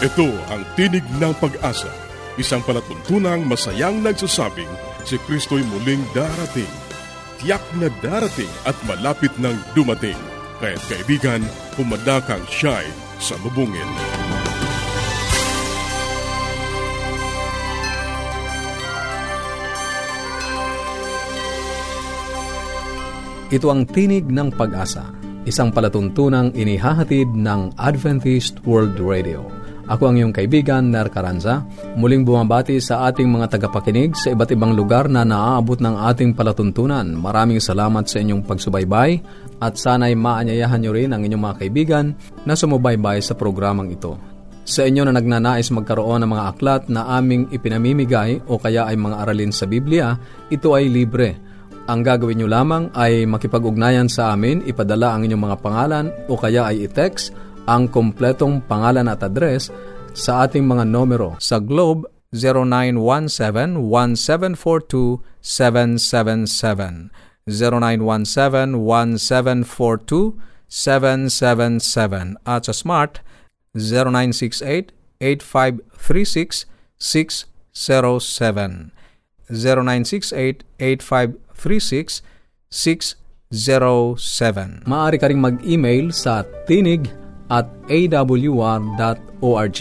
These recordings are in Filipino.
Ito ang Tinig ng Pag-asa, isang palatuntunang masayang nagsasabing si Kristo'y muling darating. Tiyak na darating at malapit nang dumating. Kaya't kaibigan, pumadakang siya'y salubungin. Ito ang Tinig ng Pag-asa, isang palatuntunang inihahatid ng Adventist World Radio. Ako ang iyong kaibigan, Ner Caranza, muling bumabati sa ating mga tagapakinig sa iba't ibang lugar na naaabot ng ating palatuntunan. Maraming salamat sa inyong pagsubaybay at sana'y maanyayahan niyo rin ang inyong mga kaibigan na sumubaybay sa programang ito. Sa inyo na nagnanais magkaroon ng mga aklat na aming ipinamimigay o kaya ay mga aralin sa Biblia, ito ay libre. Ang gagawin nyo lamang ay makipag-ugnayan sa amin, ipadala ang inyong mga pangalan o kaya ay i-text ang kompletong pangalan at address sa ating mga numero sa Globe 0917-1742-777 0917-1742-777 at sa Smart 0968-8536-607 0968-8536-607. Maaari ka ring mag-email sa tinig@awr.org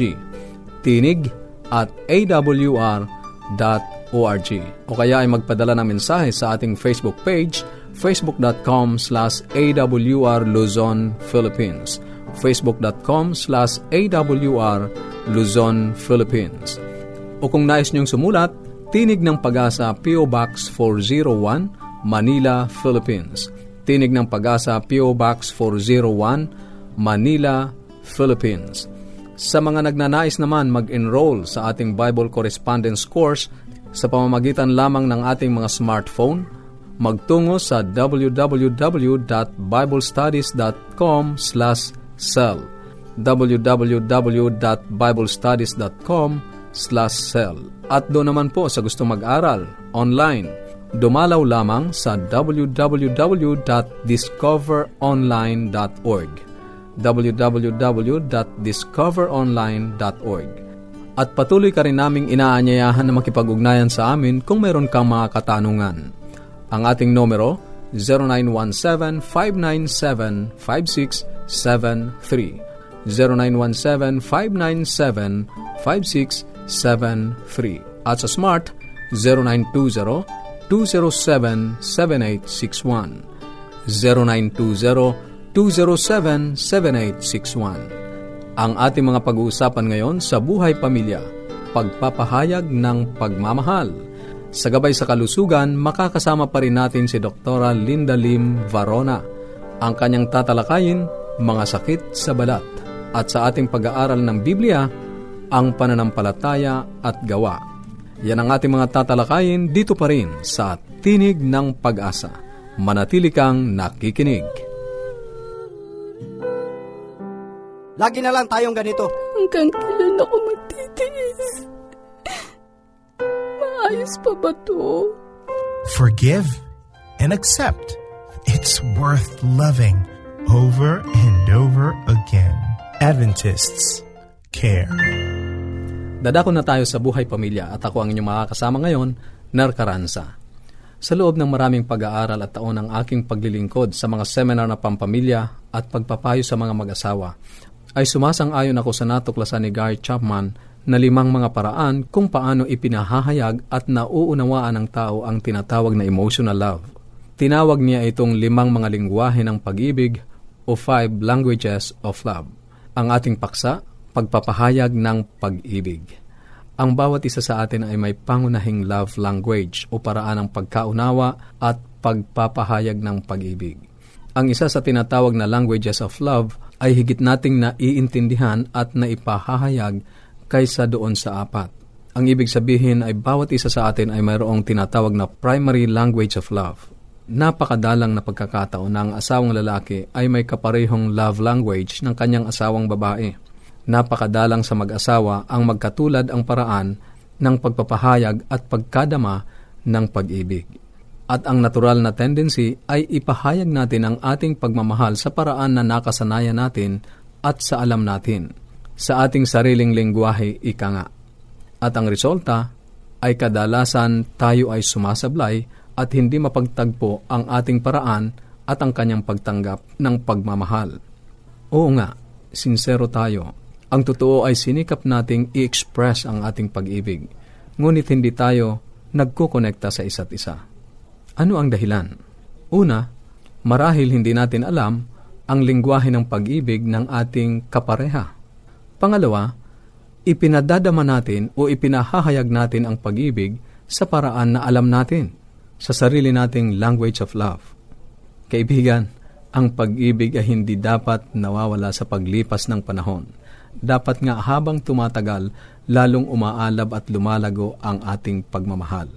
tinig@awr.org o kaya ay magpadala ng mensahe sa ating Facebook page facebook.com/awr Luzon, Philippines facebook.com/awr Luzon, Philippines o kung nais niyong sumulat, Tinig ng Pag-asa, P.O. Box 401, Manila, Philippines. Tinig ng Pag-asa, P.O. Box 401, Manila, Philippines. Sa mga nagnanais naman mag-enroll sa ating Bible Correspondence Course sa pamamagitan lamang ng ating mga smartphone, magtungo sa www.biblestudies.com/cell www.biblestudies.com/cell At doon naman po sa gusto mag-aral online, dumalaw lamang sa www.discoveronline.org www.discoveronline.org At patuloy ka rin naming inaanyayahan na makipag-ugnayan sa amin kung meron kang mga katanungan. Ang ating numero 0917-597-5673 0917-597-5673 at sa Smart 0920-207-7861 0920-207-7861 Ang ating mga pag-uusapan ngayon sa buhay pamilya, pagpapahayag ng pagmamahal. Sa Gabay sa Kalusugan, makakasama pa rin natin si Dr. Linda Lim Varona. Ang kanyang tatalakayin, mga sakit sa balat. At sa ating pag-aaral ng Biblia, ang pananampalataya at gawa. Yan ang ating mga tatalakayin dito pa rin sa Tinig ng Pag-asa. Manatili kang nakikinig. Lagi na lang tayong ganito. Hanggang kailan ako matitiis? Maayos pa ba to? Forgive and accept. It's worth loving over and over again. Adventists care. Dadako na tayo sa buhay pamilya at ako ang inyong makakasama ngayon, Ner Caranza. Sa loob ng maraming pag-aaral at taon ng aking paglilingkod sa mga seminar na pampamilya at pagpapayo sa mga mag-asawa, ay sumasang-ayon ako sa natuklasan ni Gary Chapman na 5 mga paraan kung paano ipinahahayag at nauunawaan ng tao ang tinatawag na emotional love. Tinawag niya itong 5 mga lingwahe ng pag-ibig o 5 languages of love. Ang ating paksa, pagpapahayag ng pag-ibig. Ang bawat isa sa atin ay may pangunahing love language o paraan ng pagkaunawa at pagpapahayag ng pag-ibig. Ang isa sa tinatawag na languages of love ay higit nating naiintindihan at naipahahayag kaysa doon sa 4. Ang ibig sabihin ay bawat isa sa atin ay mayroong tinatawag na primary language of love. Napakadalang na pagkakataon na ang asawang lalaki ay may kaparehong love language ng kanyang asawang babae. Napakadalang sa mag-asawa ang magkatulad ang paraan ng pagpapahayag at pagkadama ng pag-ibig. At ang natural na tendency ay ipahayag natin ang ating pagmamahal sa paraan na nakasanayan natin at sa alam natin. sa ating sariling lengguwahe, ika nga. At ang resulta ay kadalasan tayo ay sumasablay at hindi mapagtagpo ang ating paraan at ang kanyang pagtanggap ng pagmamahal. Oo nga, sincero tayo. Ang totoo ay sinikap nating i-express ang ating pag-ibig, ngunit hindi tayo nagkukonekta sa isa't isa. Ano ang dahilan? Una, marahil hindi natin alam ang lengguwahe ng pag-ibig ng ating kapareha. Pangalawa, ipinadadama natin o ipinahahayag natin ang pag-ibig sa paraan na alam natin, sa sarili nating language of love. Kaibigan, ang pag-ibig ay hindi dapat nawawala sa paglipas ng panahon. Dapat nga habang tumatagal, lalong umaalab at lumalago ang ating pagmamahal.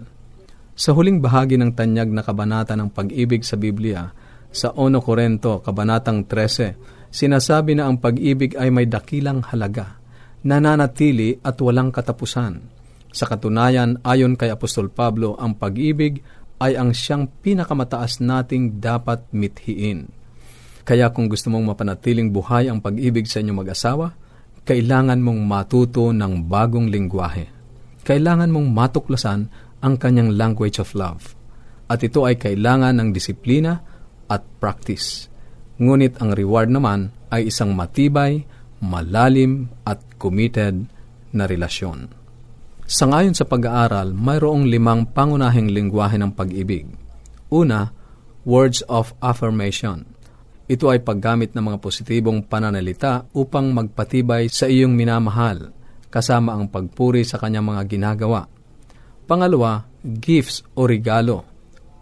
Sa huling bahagi ng tanyag na kabanata ng pag-ibig sa Biblia, sa 1 Corinto, kabanatang 13, sinasabi na ang pag-ibig ay may dakilang halaga, nananatili at walang katapusan. Sa katunayan, ayon kay Apostol Pablo, ang pag-ibig ay ang siyang pinakamataas nating dapat mithiin. Kaya kung gusto mong mapanatiling buhay ang pag-ibig sa inyong mag-asawa, kailangan mong matuto ng bagong lengguwahe. Kailangan mong matuklasan ang kanyang language of love. At ito ay kailangan ng disiplina at practice. Ngunit ang reward naman ay isang matibay, malalim at committed na relasyon. Sangayon sa pag-aaral, mayroong 5 pangunahing lengguwahe ng pag-ibig. Una, words of affirmation. Ito ay paggamit ng mga positibong pananalita upang magpatibay sa iyong minamahal, kasama ang pagpuri sa kanyang mga ginagawa. Pangalawa, gifts o regalo.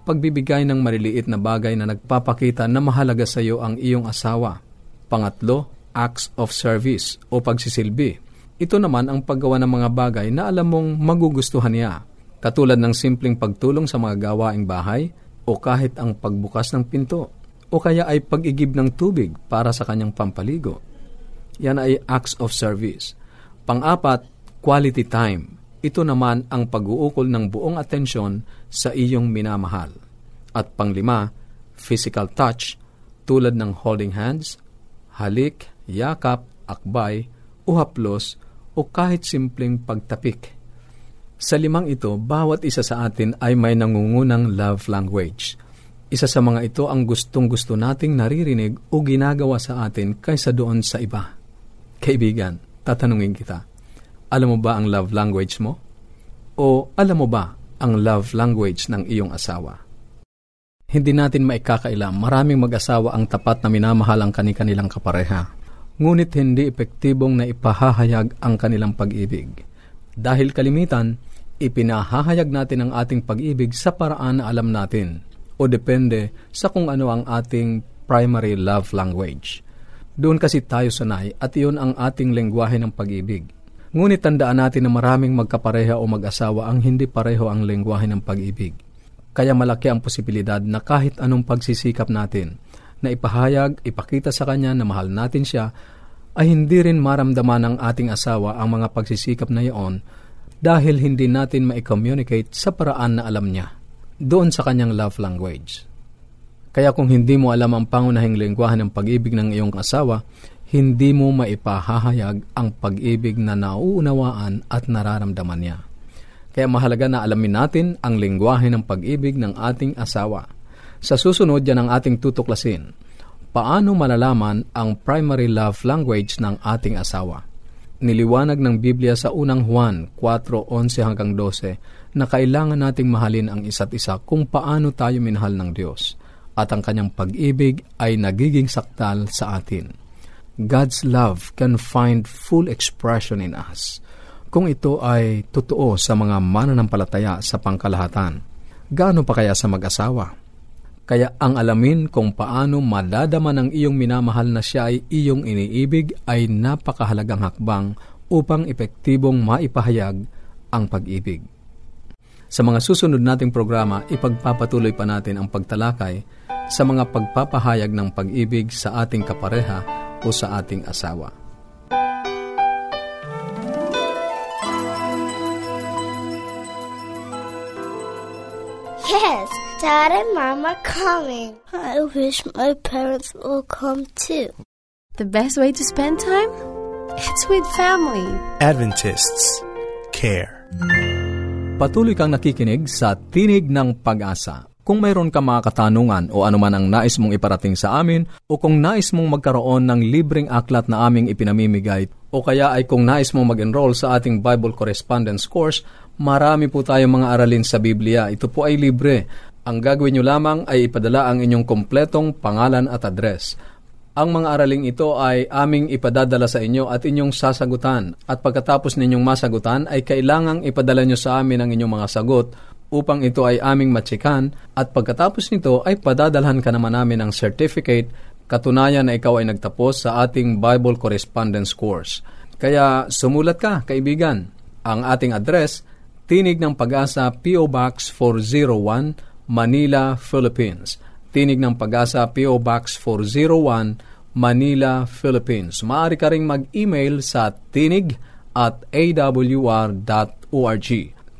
Pagbibigay ng maliliit na bagay na nagpapakita na mahalaga sa iyo ang iyong asawa. Pangatlo, acts of service o pagsisilbi. Ito naman ang paggawa ng mga bagay na alam mong magugustuhan niya, katulad ng simpleng pagtulong sa mga gawaing bahay o kahit ang pagbukas ng pinto, o kaya ay pag-igib ng tubig para sa kanyang pampaligo. Yan ay acts of service. Pang-apat, quality time. Ito naman ang pag-uukol ng buong atensyon sa iyong minamahal. At pang-lima, physical touch, tulad ng holding hands, halik, yakap, akbay, uhaplos, o kahit simpleng pagtapik. Sa 5 ito, bawat isa sa atin ay may nangungunang love language. Isa sa mga ito ang gustong-gusto nating naririnig o ginagawa sa atin kaysa doon sa iba. Kaibigan, tatanungin kita, alam mo ba ang love language mo? O alam mo ba ang love language ng iyong asawa? Hindi natin maikakaila, maraming mag-asawa ang tapat na minamahal ang kanilang kapareha, ngunit hindi epektibong na ipahahayag ang kanilang pag-ibig. Dahil kalimitan, ipinahahayag natin ang ating pag-ibig sa paraan na alam natin, o depende sa kung ano ang ating primary love language. Doon kasi tayo sanay at iyon ang ating lengguwahe ng pag-ibig. Ngunit tandaan natin na maraming magkapareha o mag-asawa ang hindi pareho ang lengguwahe ng pag-ibig. Kaya malaki ang posibilidad na kahit anong pagsisikap natin na ipahayag, ipakita sa kanya na mahal natin siya, ay hindi rin maramdaman ng ating asawa ang mga pagsisikap na iyon dahil hindi natin ma-communicate sa paraan na alam niya, doon sa kanyang love language. Kaya kung hindi mo alam ang pangunahing lengguwahe ng pag-ibig ng iyong asawa, hindi mo maipahahayag ang pag-ibig na nauunawaan at nararamdaman niya. Kaya mahalaga na alamin natin ang lengguwahe ng pag-ibig ng ating asawa. Sa susunod, yan ang ating tutuklasin. Paano malalaman ang primary love language ng ating asawa? Niliwanag ng Biblia sa unang Juan 4:11-12 na kailangan nating mahalin ang isa't isa kung paano tayo minahal ng Diyos at ang kanyang pag-ibig ay nagiging sakdal sa atin. God's love can find full expression in us kung ito ay totoo sa mga mananampalataya sa pangkalahatan. Gaano pa kaya sa mag-asawa? Kaya ang alamin kung paano madadama ng iyong minamahal na siya ay iyong iniibig ay napakahalagang hakbang upang epektibong maipahayag ang pag-ibig. Sa mga susunod nating programa, ipagpapatuloy pa natin ang pagtalakay sa mga pagpapahayag ng pag-ibig sa ating kapareha o sa ating asawa. Yes! Dad and Mom are coming. I wish my parents will come too. The best way to spend time? It's with family. Adventists care. Patuloy kang nakikinig sa Tinig ng Pag-asa. Kung mayroon ka mga katanungan o anuman ang nais mong iparating sa amin, o kung nais mong magkaroon ng libreng aklat na aming ipinamimigay, o kaya ay kung nais mong mag-enroll sa ating Bible Correspondence Course, marami po tayong mga aralin sa Biblia. Ito po ay libre. Ang gagawin nyo lamang ay ipadala ang inyong kompletong pangalan at address. Ang mga araling ito ay aming ipadadala sa inyo at inyong sasagutan. At pagkatapos ninyong masagutan ay kailangang ipadala nyo sa amin ang inyong mga sagot upang ito ay aming matsikan. At pagkatapos nito ay padadalhan ka naman namin ng certificate, katunayan na ikaw ay nagtapos sa ating Bible Correspondence Course. Kaya sumulat ka, kaibigan. Ang ating address, Tinig ng Pag-asa, P.O. Box 401, Manila, Philippines. Tinig ng Pag-asa, P.O. Box 401, Manila, Philippines. Maaari ka ring mag-email sa tinig@awr.org.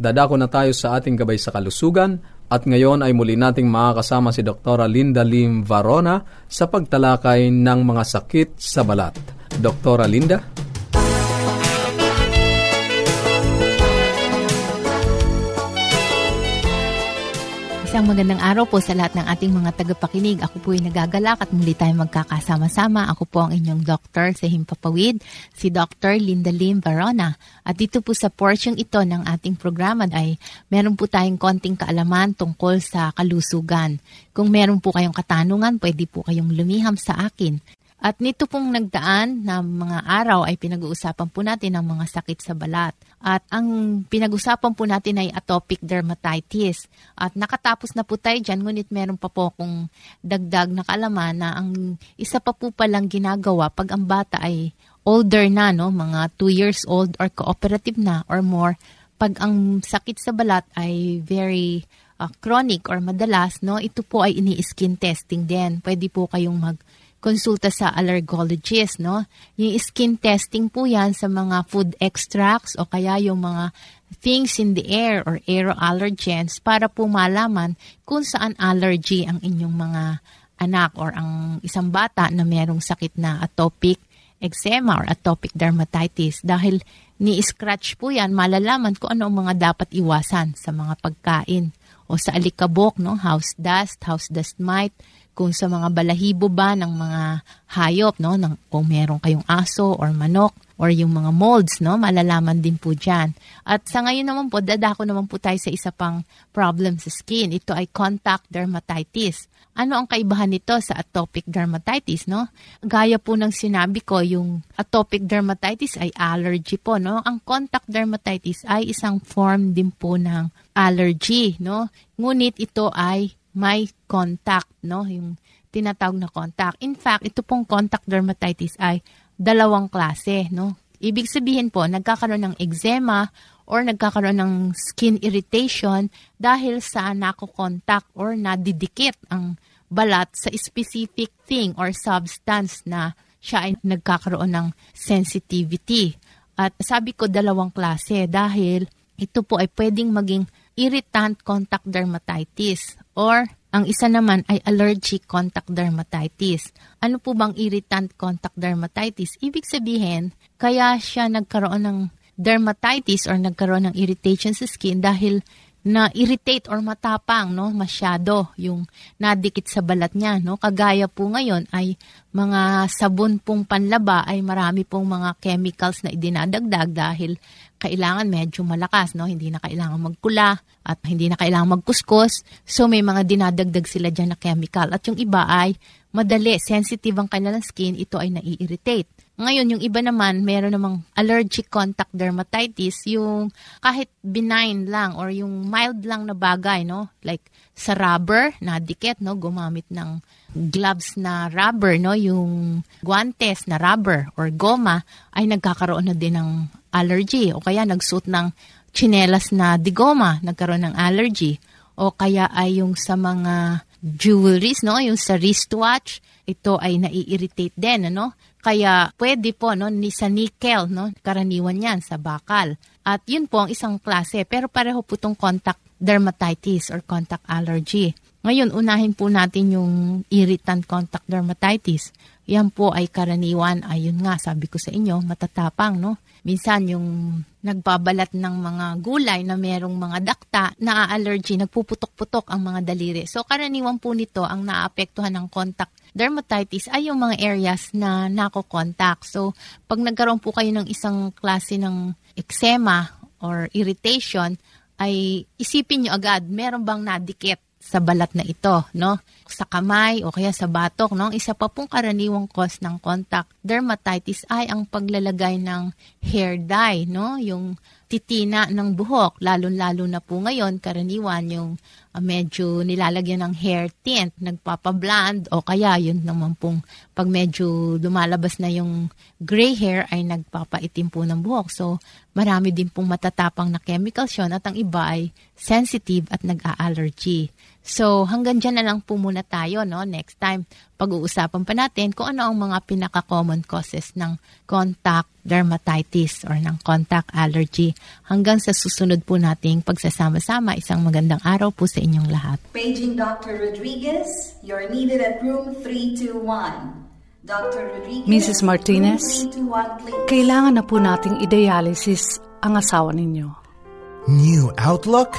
Dadako na tayo sa ating Gabay sa Kalusugan at ngayon ay muli nating makakasama si Dr. Linda Lim Varona sa pagtalakay ng mga sakit sa balat. Dr. Linda? Isang magandang araw po sa lahat ng ating mga tagapakinig. Ako po ay nagagalak at muli tayong magkakasama-sama. Ako po ang inyong doktor sa Himpapawid, si Dr. Linda Lim Varona. At dito po sa portion ito ng ating programa ay meron po tayong konting kaalaman tungkol sa kalusugan. Kung meron po kayong katanungan, pwede po kayong lumiham sa akin. At nito pong nagdaan na mga araw ay pinag-uusapan po natin ang mga sakit sa balat. At ang pinag-usapan po natin ay atopic dermatitis. At nakatapos na po tayo dyan, ngunit meron pa po akong dagdag na kaalaman na ang isa pa po palang ginagawa pag ang bata ay older na, no? Mga 2 years old or cooperative na or more, pag ang sakit sa balat ay very chronic or madalas, no? Ito po ay ini-skin testing din. Pwede po kayong konsulta sa allergologist, no? Yung skin testing po yan sa mga food extracts o kaya yung mga things in the air or aeroallergens para po malaman kung saan allergy ang inyong mga anak or ang isang bata na merong sakit na atopic eczema or atopic dermatitis. Dahil ni-scratch po yan, malalaman kung ano ang mga dapat iwasan sa mga pagkain o sa alikabok, no? House dust mite, kung sa mga balahibo ba ng mga hayop, no, kung meron kayong aso or manok or yung mga molds, no, malalaman din po dyan. At sa ngayon naman po, dadako naman po tayo sa isa pang problem sa skin. Ito ay contact dermatitis. Ano ang kaibahan nito sa atopic dermatitis, no? Gaya po ng sinabi ko, yung atopic dermatitis ay allergy po, no? Ang contact dermatitis ay isang form din po ng allergy, no? Ngunit ito ay may contact, no? Yung tinatawag na contact. In fact, ito pong contact dermatitis ay dalawang klase, no? Ibig sabihin po, nagkakaroon ng eczema or nagkakaroon ng skin irritation dahil sa nakokontakt or nadidikit ang balat sa specific thing or substance na siya ay nagkakaroon ng sensitivity. At sabi ko dalawang klase dahil ito po ay pwedeng maging irritant contact dermatitis or ang isa naman ay allergic contact dermatitis. Ano po bang irritant contact dermatitis? Ibig sabihin, kaya siya nagkaroon ng dermatitis or nagkaroon ng irritation sa skin dahil na-irritate or matapang, no, masyado yung nadikit sa balat niya, no? Kagaya po ngayon ay mga sabon pong panlaba ay marami pong mga chemicals na idinadagdag dahil kailangan medyo malakas, no? Hindi na kailangan magkula at hindi na kailangan magkuskus. So may mga dinadagdag sila dyan na chemical. At yung iba ay madali, sensitive ang kanilang skin, ito ay nai-irritate. Ngayon, yung iba naman, meron namang allergic contact dermatitis, yung kahit benign lang or yung mild lang na bagay, no? Like sa rubber, nadikit, no? Gumamit ng gloves na rubber, no? Yung guantes na rubber or goma ay nagkakaroon na din ng allergy, o kaya nagsuot ng tsinelas na digoma, nagkaroon ng allergy, o kaya ay yung sa mga jewelries, no, yung sa wristwatch, ito ay nai-irritate din, ano? Kaya pwede po, no, ni sa nickel, no, karaniwan yan sa bakal. At yun po ang isang klase, pero pareho po itong contact dermatitis or contact allergy. Ngayon, unahin po natin yung irritant contact dermatitis. Yan po ay karaniwan, ayun nga, sabi ko sa inyo, matatapang, no? Minsan yung nagbabalat ng mga gulay na merong mga dakta, naa-allergy, nagpuputok-putok ang mga daliri. So karaniwan po nito ang naaapektuhan ng contact dermatitis ay yung mga areas na nako-contact. So pag nagkaroon po kayo ng isang klase ng eczema or irritation, ay isipin nyo agad, meron bang nadikit sa balat na ito, no? Sa kamay o kaya sa batok, no? Isa pa pong karaniwang cause ng contact dermatitis ay ang paglalagay ng hair dye, no? Yung titina ng buhok, lalo-lalo na po ngayon, karaniwan yung medyo nilalagyan ng hair tint, nagpapablond, o kaya yun naman pong pag medyo lumalabas na yung gray hair ay nagpapaitim po ng buhok. So, marami din pong matatapang na chemicals yun at ang iba ay sensitive at nag-a-allergy. So, hanggang dyan na lang po muna tayo, no? Next time, pag-uusapan pa natin kung ano ang mga pinaka-common causes ng contact dermatitis or ng contact allergy. Hanggang sa susunod po nating pagsasama-sama, isang magandang araw po sa inyong lahat. Paging Dr. Rodriguez, you're needed at room 321. Dr. Rodriguez, Mrs. Martinez, 321, kailangan na po nating i-dialysis ang asawa ninyo. New outlook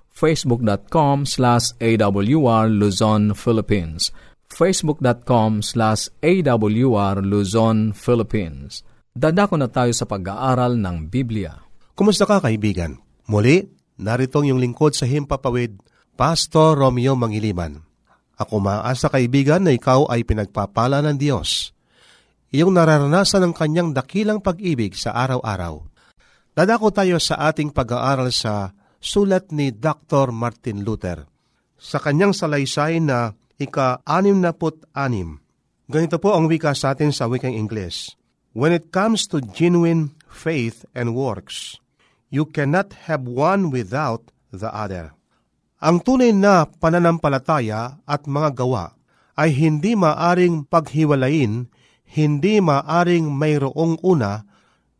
facebook.com/awr Luzon, Philippines facebook.com/awr Luzon, Philippines. Dadako na tayo sa pag-aaral ng Biblia. Kumusta ka, kaibigan? Muli, narito ang iyong lingkod sa Himpapawid, Pastor Romeo Mangiliman. Ako maasa, kaibigan, na ikaw ay pinagpapala ng Diyos. Iyong nararanasan ang kanyang dakilang pag-ibig sa araw-araw. Dadako tayo sa ating pag-aaral sa sulat ni Dr. Martin Luther. Sa kanyang salaysay na ika-66, ganito po ang wika sa atin sa wikang Ingles. When it comes to genuine faith and works, you cannot have one without the other. Ang tunay na pananampalataya at mga gawa ay hindi maaring paghiwalayin, hindi maaring mayroong una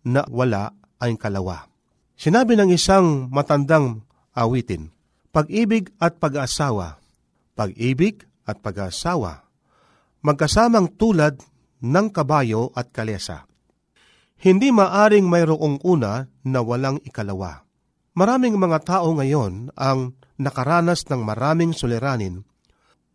na wala ang kalawa. Sinabi ng isang matandang awitin, pag-ibig at pag-asawa, pag-ibig at pag-asawa, magkasamang tulad ng kabayo at kalesa. Hindi maaring mayroong una na walang ikalawa. Maraming mga tao ngayon ang nakaranas ng maraming suliranin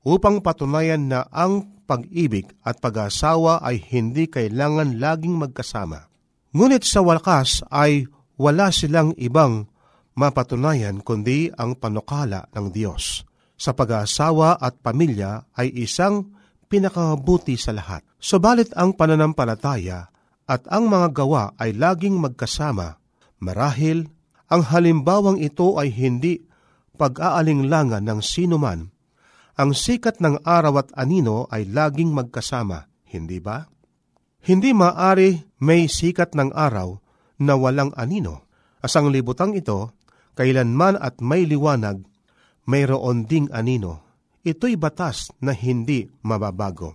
upang patunayan na ang pag-ibig at pag-asawa ay hindi kailangan laging magkasama. Ngunit sa wakas ay wala silang ibang mapatunayan kundi ang panukala ng Diyos. Sa pag-asawa at pamilya ay isang pinakabuti sa lahat. Subalit ang pananampalataya at ang mga gawa ay laging magkasama, marahil ang halimbawang ito ay hindi pag-aalinglangan ng sinuman. Ang sikat ng araw at anino ay laging magkasama, hindi ba? Hindi maaari may sikat ng araw na walang anino. Asang libutang ito, kailanman at may liwanag, mayroon ding anino. Ito'y batas na hindi mababago.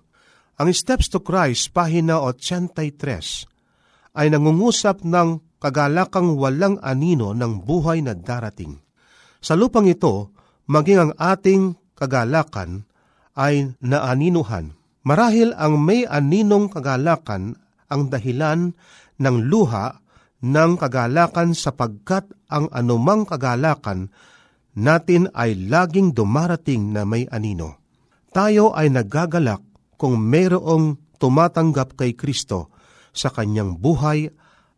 Ang Steps to Christ, pahina 83, ay nangungusap ng kagalakang walang anino ng buhay na darating. Sa lupang ito, maging ang ating kagalakan ay naaninuhan. Marahil ang may aninong kagalakan ang dahilan ng luha ng kagalakan sapagkat ang anumang kagalakan natin ay laging dumarating na may anino. Tayo ay nagagalak kung mayroong tumatanggap kay Kristo sa kanyang buhay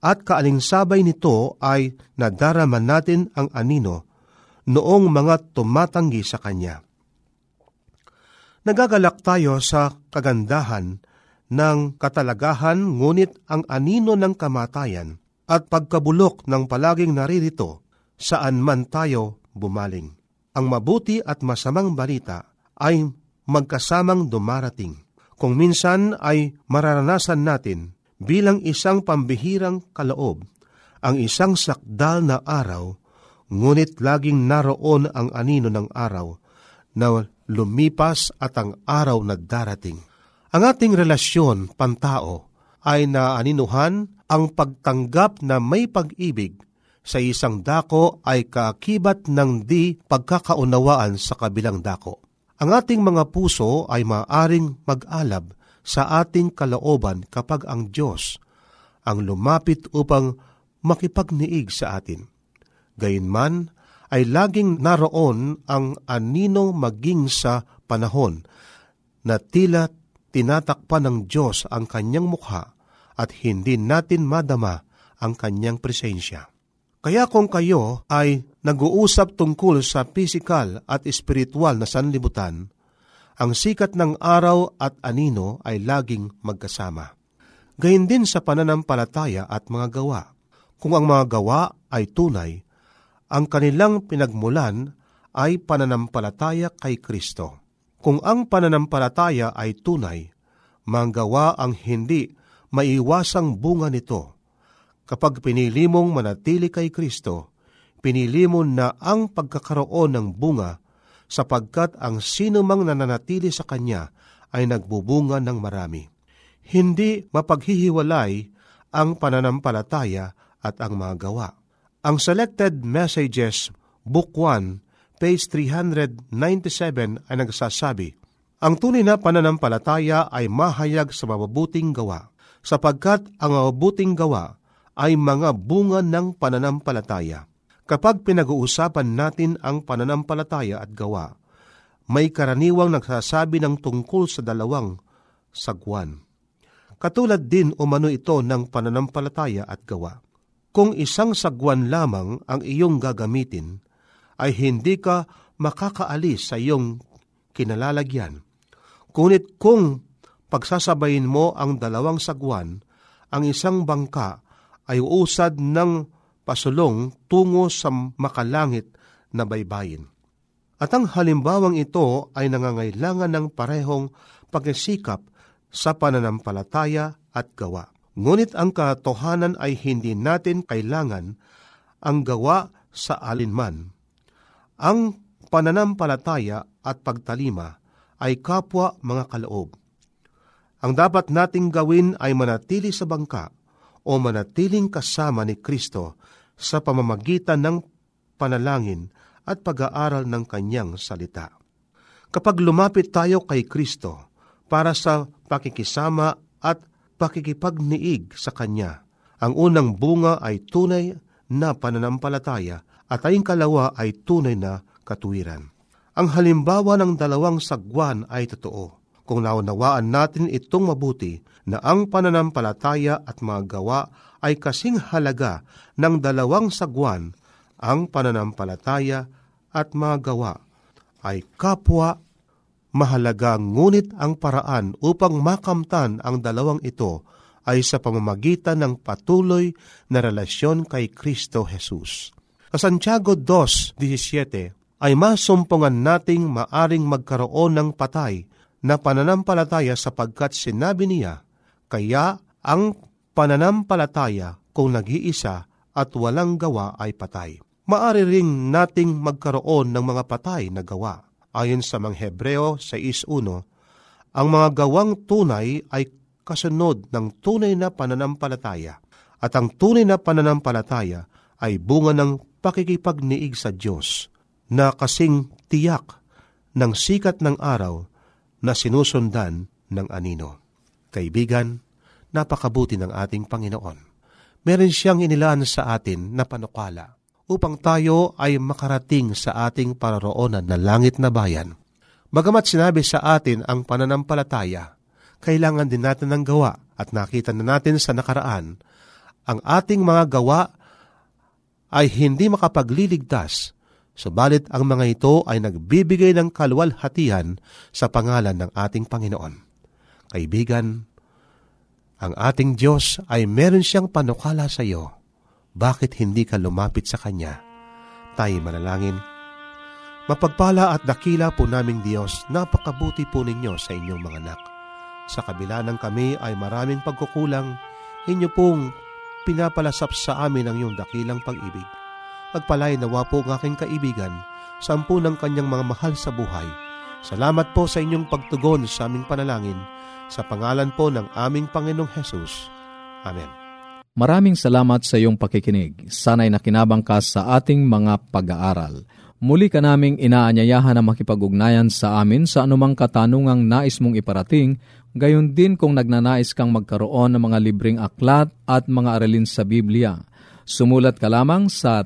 at kaalinsabay nito ay nadarama natin ang anino noong mga tumatanggi sa kanya. Nagagalak tayo sa kagandahan ng katalagahan ngunit ang anino ng kamatayan at pagkabulok ng palaging naririto saan man tayo bumaling. Ang mabuti at masamang balita ay magkasamang dumarating. Kung minsan ay mararanasan natin bilang isang pambihirang kaloob ang isang sakdal na araw ngunit laging naroon ang anino ng araw na lumipas at ang araw na darating. Ang ating relasyon pantao ay naaninuhan ang pagtanggap na may pag-ibig sa isang dako ay kaakibat ng di pagkakaunawaan sa kabilang dako. Ang ating mga puso ay maaring mag-alab sa ating kalooban kapag ang Diyos ang lumapit upang makipagniig sa atin. Gayunman, ay laging naroon ang anino maging sa panahon na tila tinatakpan ng Diyos ang kanyang mukha at hindi natin madama ang kanyang presensya. Kaya kung kayo ay nag-uusap tungkol sa pisikal at espiritual na sanlibutan, ang sikat ng araw at anino ay laging magkasama. Gayon din sa pananampalataya at mga gawa. Kung ang mga gawa ay tunay, ang kanilang pinagmulan ay pananampalataya kay Kristo. Kung ang pananampalataya ay tunay, manggawa ang hindi maiwasang bunga nito. Kapag pinili mong manatili kay Kristo, pinili mo na ang pagkakaroon ng bunga sapagkat ang sinumang nananatili sa Kanya ay nagbubunga ng marami. Hindi mapaghihiwalay ang pananampalataya at ang mga gawa. Ang Selected Messages, Book 1, page 397 ay nagsasabi, ang tunay na pananampalataya ay mahayag sa mabubuting gawa, sapagkat ang mabubuting gawa ay mga bunga ng pananampalataya. Kapag pinag-uusapan natin ang pananampalataya at gawa, may karaniwang nagsasabi ng tungkol sa dalawang sagwan. Katulad din umano ito ng pananampalataya at gawa. Kung isang sagwan lamang ang iyong gagamitin, ay hindi ka makakaalis sa iyong kinalalagyan. Ngunit kung pagsasabayin mo ang dalawang sagwan, ang isang bangka ay uusad ng pasulong tungo sa makalangit na baybayin. At ang halimbawang ito ay nangangailangan ng parehong pagsisikap sa pananampalataya at gawa. Ngunit ang katotohanan ay hindi natin kailangan ang gawa sa alinman. Ang pananampalataya at pagtalima ay kapwa mga kaloob. Ang dapat nating gawin ay manatili sa bangka o manatiling kasama ni Kristo sa pamamagitan ng panalangin at pag-aaral ng Kanyang salita. Kapag lumapit tayo kay Kristo para sa pakikisama at pakikipagniig sa Kanya. Ang unang bunga ay tunay na pananampalataya at ang kalawa ay tunay na katuwiran. Ang halimbawa ng dalawang sagwan ay totoo. Kung naunawaan natin itong mabuti na ang pananampalataya at mga gawa ay kasing halaga ng dalawang sagwan, ang pananampalataya at mga gawa ay kapwa mahalaga ngunit ang paraan upang makamtan ang dalawang ito ay sa pamamagitan ng patuloy na relasyon kay Kristo Jesus. Sa Santiago 2:17 ay masumpungan nating maaring magkaroon ng patay na pananampalataya sapagkat sinabi niya, kaya ang pananampalataya kung nag-iisa at walang gawa ay patay. Maari ring nating magkaroon ng mga patay na gawa. Ayon sa mga Hebreo 6:1, ang mga gawang tunay ay kasunod ng tunay na pananampalataya. At ang tunay na pananampalataya ay bunga ng pakikipagniig sa Diyos na kasing tiyak ng sikat ng araw na sinusundan ng anino. Kaibigan, napakabuti ng ating Panginoon. Meron siyang inilaan sa atin na panukala upang tayo ay makarating sa ating pararoonan na langit na bayan. Bagamat sinabi sa atin ang pananampalataya, kailangan din natin ng gawa at nakita na natin sa nakaraan, ang ating mga gawa ay hindi makapagliligtas, subalit ang mga ito ay nagbibigay ng kaluwalhatian sa pangalan ng ating Panginoon. Kaibigan, ang ating Diyos ay meron siyang panukala sa iyo. Bakit hindi ka lumapit sa Kanya? Tayo manalangin. Mapagpala at dakila po naming Diyos, napakabuti po ninyo sa inyong mga anak. Sa kabila ng kami ay maraming pagkukulang, inyo pong pinapalasap sa amin ang iyong dakilang pag-ibig. Pagpalain nawa po ang aking kaibigan, sampu ng kanyang mga mahal sa buhay. Salamat po sa inyong pagtugon sa aming panalangin, sa pangalan po ng aming Panginoong Hesus. Amen. Maraming salamat sa iyong pakikinig. Sana'y nakinabang ka sa ating mga pag-aaral. Muli ka naming inaanyayahan na makipag-ugnayan sa amin sa anumang katanungang nais mong iparating, gayon din kung nagnanais kang magkaroon ng mga libreng aklat at mga aralin sa Biblia. Sumulat ka lamang sa